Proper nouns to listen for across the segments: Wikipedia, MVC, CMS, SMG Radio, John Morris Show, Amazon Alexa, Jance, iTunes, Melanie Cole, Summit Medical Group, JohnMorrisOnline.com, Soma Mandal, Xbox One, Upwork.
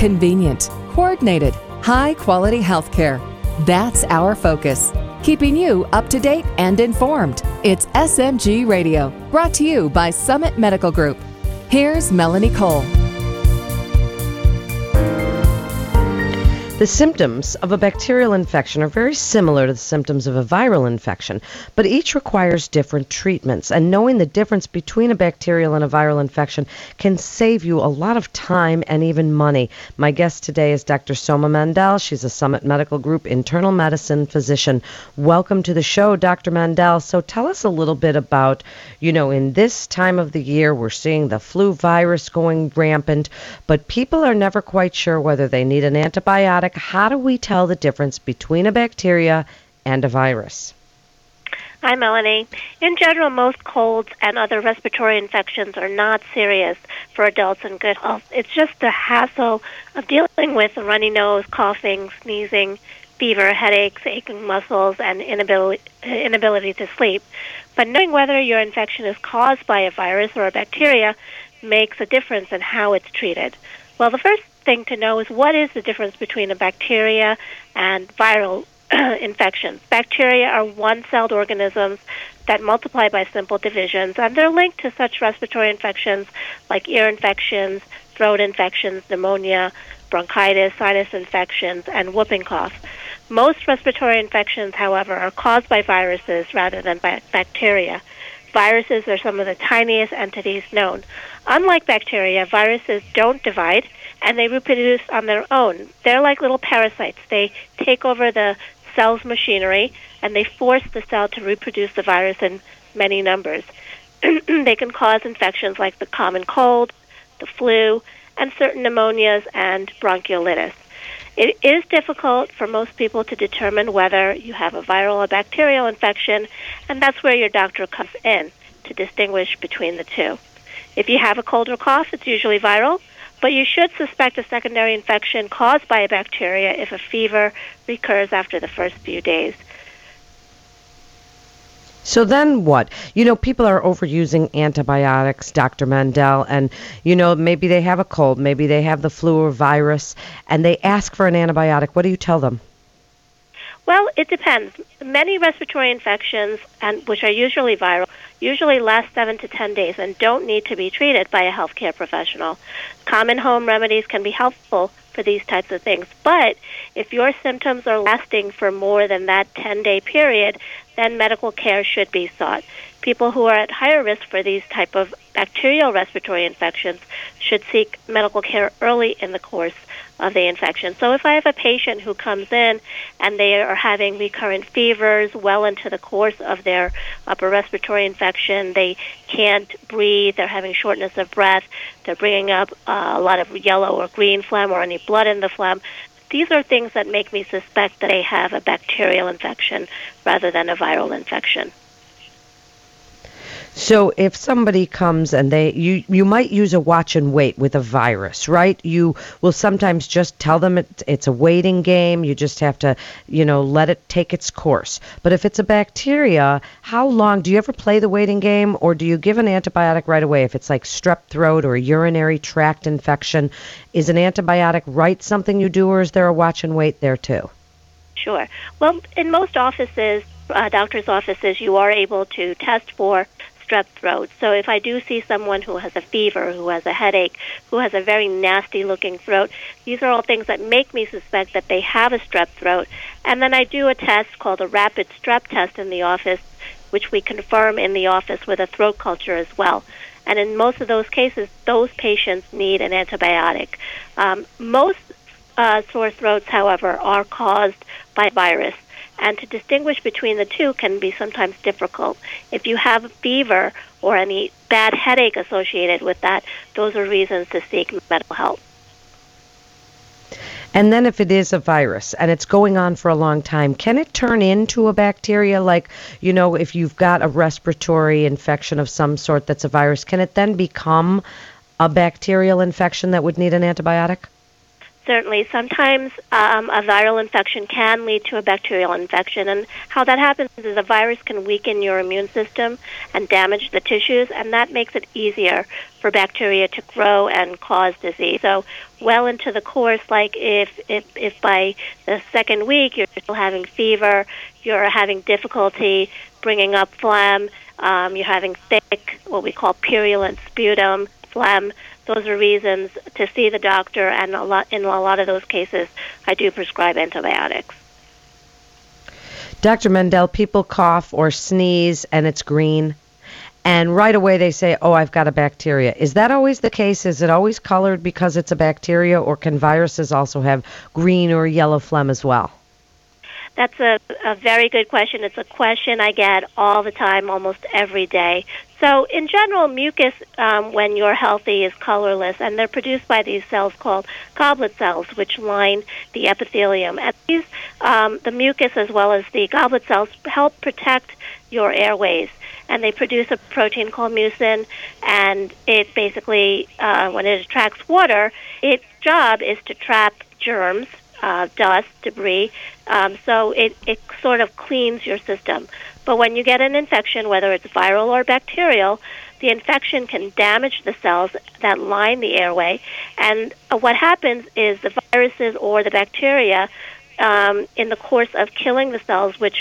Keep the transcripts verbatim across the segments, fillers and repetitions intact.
Convenient, coordinated, high-quality healthcare. That's our focus, keeping you up to date and informed. It's S M G Radio, brought to you by Summit Medical Group. Here's Melanie Cole. The symptoms of a bacterial infection are very similar to the symptoms of a viral infection, but each requires different treatments. And knowing the difference between a bacterial and a viral infection can save you a lot of time and even money. My guest today is Doctor Soma Mandal. She's a Summit Medical Group internal medicine physician. Welcome to the show, Doctor Mandal. So tell us a little bit about, you know, in this time of the year, we're seeing the flu virus going rampant, but people are never quite sure whether they need an antibiotic. How do we tell the difference between a bacteria and a virus? Hi, Melanie. In general, most colds and other respiratory infections are not serious for adults in good health. It's just the hassle of dealing with a runny nose, coughing, sneezing, fever, headaches, aching muscles, and inability, inability to sleep. But knowing whether your infection is caused by a virus or a bacteria makes a difference in how it's treated. Well, the first thing to know is what is the difference between a bacteria and viral infections. Bacteria are one-celled organisms that multiply by simple divisions, and they're linked to such respiratory infections like ear infections, throat infections, pneumonia, bronchitis, sinus infections, and whooping cough. Most respiratory infections, however, are caused by viruses rather than by bacteria. Viruses are some of the tiniest entities known. Unlike bacteria, viruses don't divide, and they reproduce on their own. They're like little parasites. They take over the cell's machinery, and they force the cell to reproduce the virus in many numbers. They can cause infections like the common cold, the flu, and certain pneumonias and bronchiolitis. It is difficult for most people to determine whether you have a viral or bacterial infection, and that's where your doctor comes in to distinguish between the two. If you have a cold or cough, it's usually viral, but you should suspect a secondary infection caused by a bacteria if a fever recurs after the first few days. So then what? You know, people are overusing antibiotics, Doctor Mandal, and, you know, maybe they have a cold, maybe they have the flu or virus, and they ask for an antibiotic. What do you tell them? Well, it depends. Many respiratory infections, and which are usually viral, usually last seven to ten days and don't need to be treated by a healthcare professional. Common home remedies can be helpful for these types of things, but if your symptoms are lasting for more than that ten-day period, then medical care should be sought. People who are at higher risk for these type of bacterial respiratory infections should seek medical care early in the course of the infection. So if I have a patient who comes in and they are having recurrent fevers well into the course of their upper respiratory infection, they can't breathe, they're having shortness of breath, they're bringing up uh, a lot of yellow or green phlegm or any blood in the phlegm, these are things that make me suspect that they have a bacterial infection rather than a viral infection. So if somebody comes and they, you, you might use a watch and wait with a virus, right? You will sometimes just tell them it, it's a waiting game. You just have to, you know, let it take its course. But if it's a bacteria, how long, do you ever play the waiting game, or do you give an antibiotic right away? If it's like strep throat or urinary tract infection, is an antibiotic right something you do, or is there a watch and wait there too? Sure. Well, in most offices, uh, doctor's offices, you are able to test for strep throat. So if I do see someone who has a fever, who has a headache, who has a very nasty-looking throat, these are all things that make me suspect that they have a strep throat. And then I do a test called a rapid strep test in the office, which we confirm in the office with a throat culture as well. And in most of those cases, those patients need an antibiotic. Um, most uh, sore throats, however, are caused by virus, and to distinguish between the two can be sometimes difficult. If you have a fever or any bad headache associated with that, those are reasons to seek medical help. And then if it is a virus and it's going on for a long time, can it turn into a bacteria? Like, you know, if you've got a respiratory infection of some sort that's a virus, can it then become a bacterial infection that would need an antibiotic? Certainly. Sometimes um, a viral infection can lead to a bacterial infection. And how that happens is a virus can weaken your immune system and damage the tissues, and that makes it easier for bacteria to grow and cause disease. So well into the course, like if, if, if by the second week you're still having fever, you're having difficulty bringing up phlegm, um, you're having thick, what we call purulent sputum, phlegm, those are reasons to see the doctor, and a lot, in a lot of those cases, I do prescribe antibiotics. Doctor Mandel, people cough or sneeze, and it's green, and right away they say, oh, I've got a bacteria. Is that always the case? Is it always colored because it's a bacteria, or can viruses also have green or yellow phlegm as well? That's a, a very good question. It's a question I get all the time, almost every day. So in general, mucus, um, when you're healthy, is colorless, and they're produced by these cells called goblet cells, which line the epithelium. And these, um, the mucus as well as the goblet cells help protect your airways, and they produce a protein called mucin, and it basically, uh, when it attracts water, its job is to trap germs, Uh, dust, debris, um, so it, it sort of cleans your system. But when you get an infection, whether it's viral or bacterial, the infection can damage the cells that line the airway, and uh, what happens is the viruses or the bacteria, um, in the course of killing the cells, which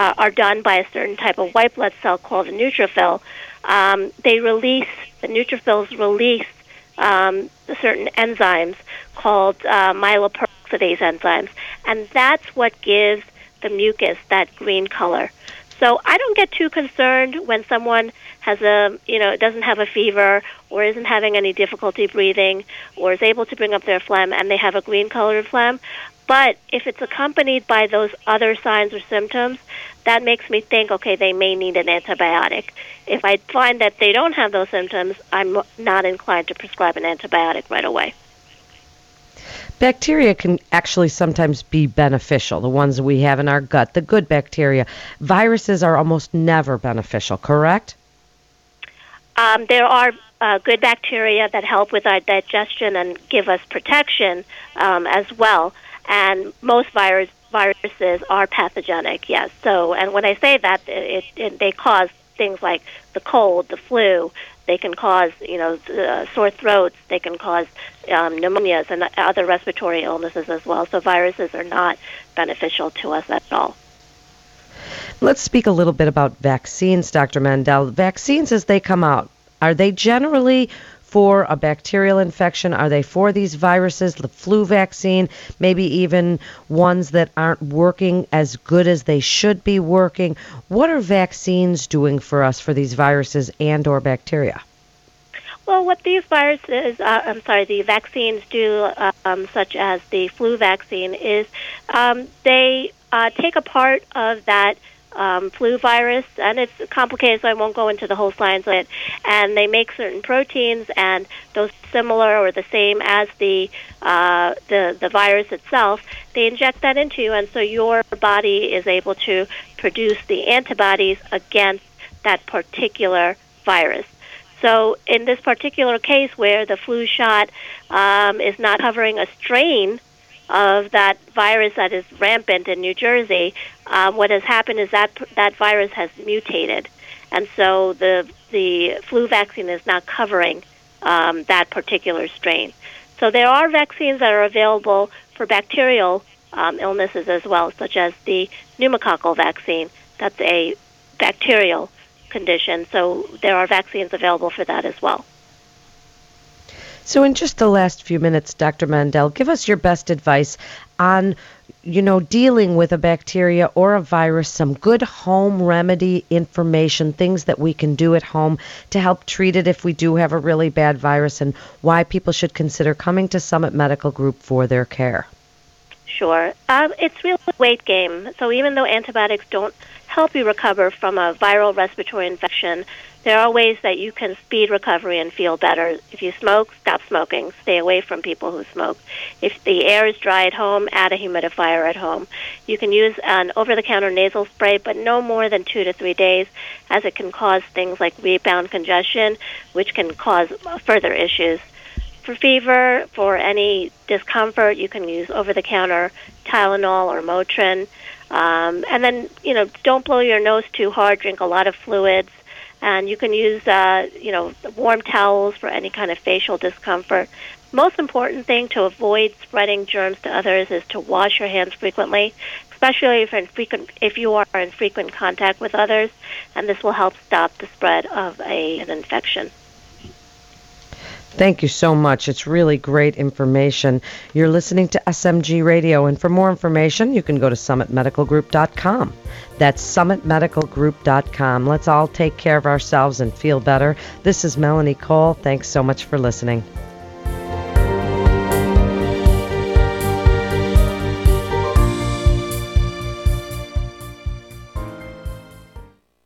uh, are done by a certain type of white blood cell called a neutrophil, um, they release, the neutrophils release um, certain enzymes called uh, myeloperoxidase enzymes, and that's what gives the mucus that green color. So I don't get too concerned when someone has a, you know, doesn't have a fever or isn't having any difficulty breathing or is able to bring up their phlegm and they have a green colored phlegm. But if it's accompanied by those other signs or symptoms, that makes me think, okay, they may need an antibiotic. If I find that they don't have those symptoms, I'm not inclined to prescribe an antibiotic right away. Bacteria can actually sometimes be beneficial, the ones we have in our gut, the good bacteria. Viruses are almost never beneficial, correct? Um, there are uh, good bacteria that help with our digestion and give us protection um, as well. And most virus, viruses are pathogenic, yes. So, and when I say that, it, it, they cause things like the cold, the flu. They can cause, you know, uh, sore throats. They can cause um, pneumonias and other respiratory illnesses as well. So viruses are not beneficial to us at all. Let's speak a little bit about vaccines, Doctor Mandel. Vaccines as they come out, are they generally for a bacterial infection? Are they for these viruses, the flu vaccine, maybe even ones that aren't working as good as they should be working? What are vaccines doing for us for these viruses and or bacteria? Well, what these viruses, uh, I'm sorry, the vaccines do, um, such as the flu vaccine, is um, they uh, take a part of that Um, flu virus, and it's complicated, so I won't go into the whole science of it, and they make certain proteins, and those similar or the same as the uh, the, the virus itself, they inject that into you, and so your body is able to produce the antibodies against that particular virus. So in this particular case where the flu shot um, is not covering a strain of that virus that is rampant in New Jersey, um, what has happened is that that virus has mutated, and so the the flu vaccine is not covering um, that particular strain. So there are vaccines that are available for bacterial um, illnesses as well, such as the pneumococcal vaccine. That's a bacterial condition, so there are vaccines available for that as well. So in just the last few minutes, Doctor Mandel, give us your best advice on, you know, dealing with a bacteria or a virus, some good home remedy information, things that we can do at home to help treat it if we do have a really bad virus, and why people should consider coming to Summit Medical Group for their care. Sure. Um, it's really a weight game. So even though antibiotics don't help you recover from a viral respiratory infection, there are ways that you can speed recovery and feel better. If you smoke, stop smoking. Stay away from people who smoke. If the air is dry at home, add a humidifier at home. You can use an over-the-counter nasal spray, but no more than two to three days, as it can cause things like rebound congestion, which can cause further issues. For fever, for any discomfort, you can use over-the-counter Tylenol or Motrin. Um, and then, you know, don't blow your nose too hard. Drink a lot of fluids. And you can use, uh, you know, warm towels for any kind of facial discomfort. Most important thing to avoid spreading germs to others is to wash your hands frequently, especially if, in frequent, if you are in frequent contact with others. And this will help stop the spread of a, an infection. Thank you so much. It's really great information. You're listening to S M G Radio, and for more information, you can go to summit medical group dot com. That's summit medical group dot com. Let's all take care of ourselves and feel better. This is Melanie Cole. Thanks so much for listening.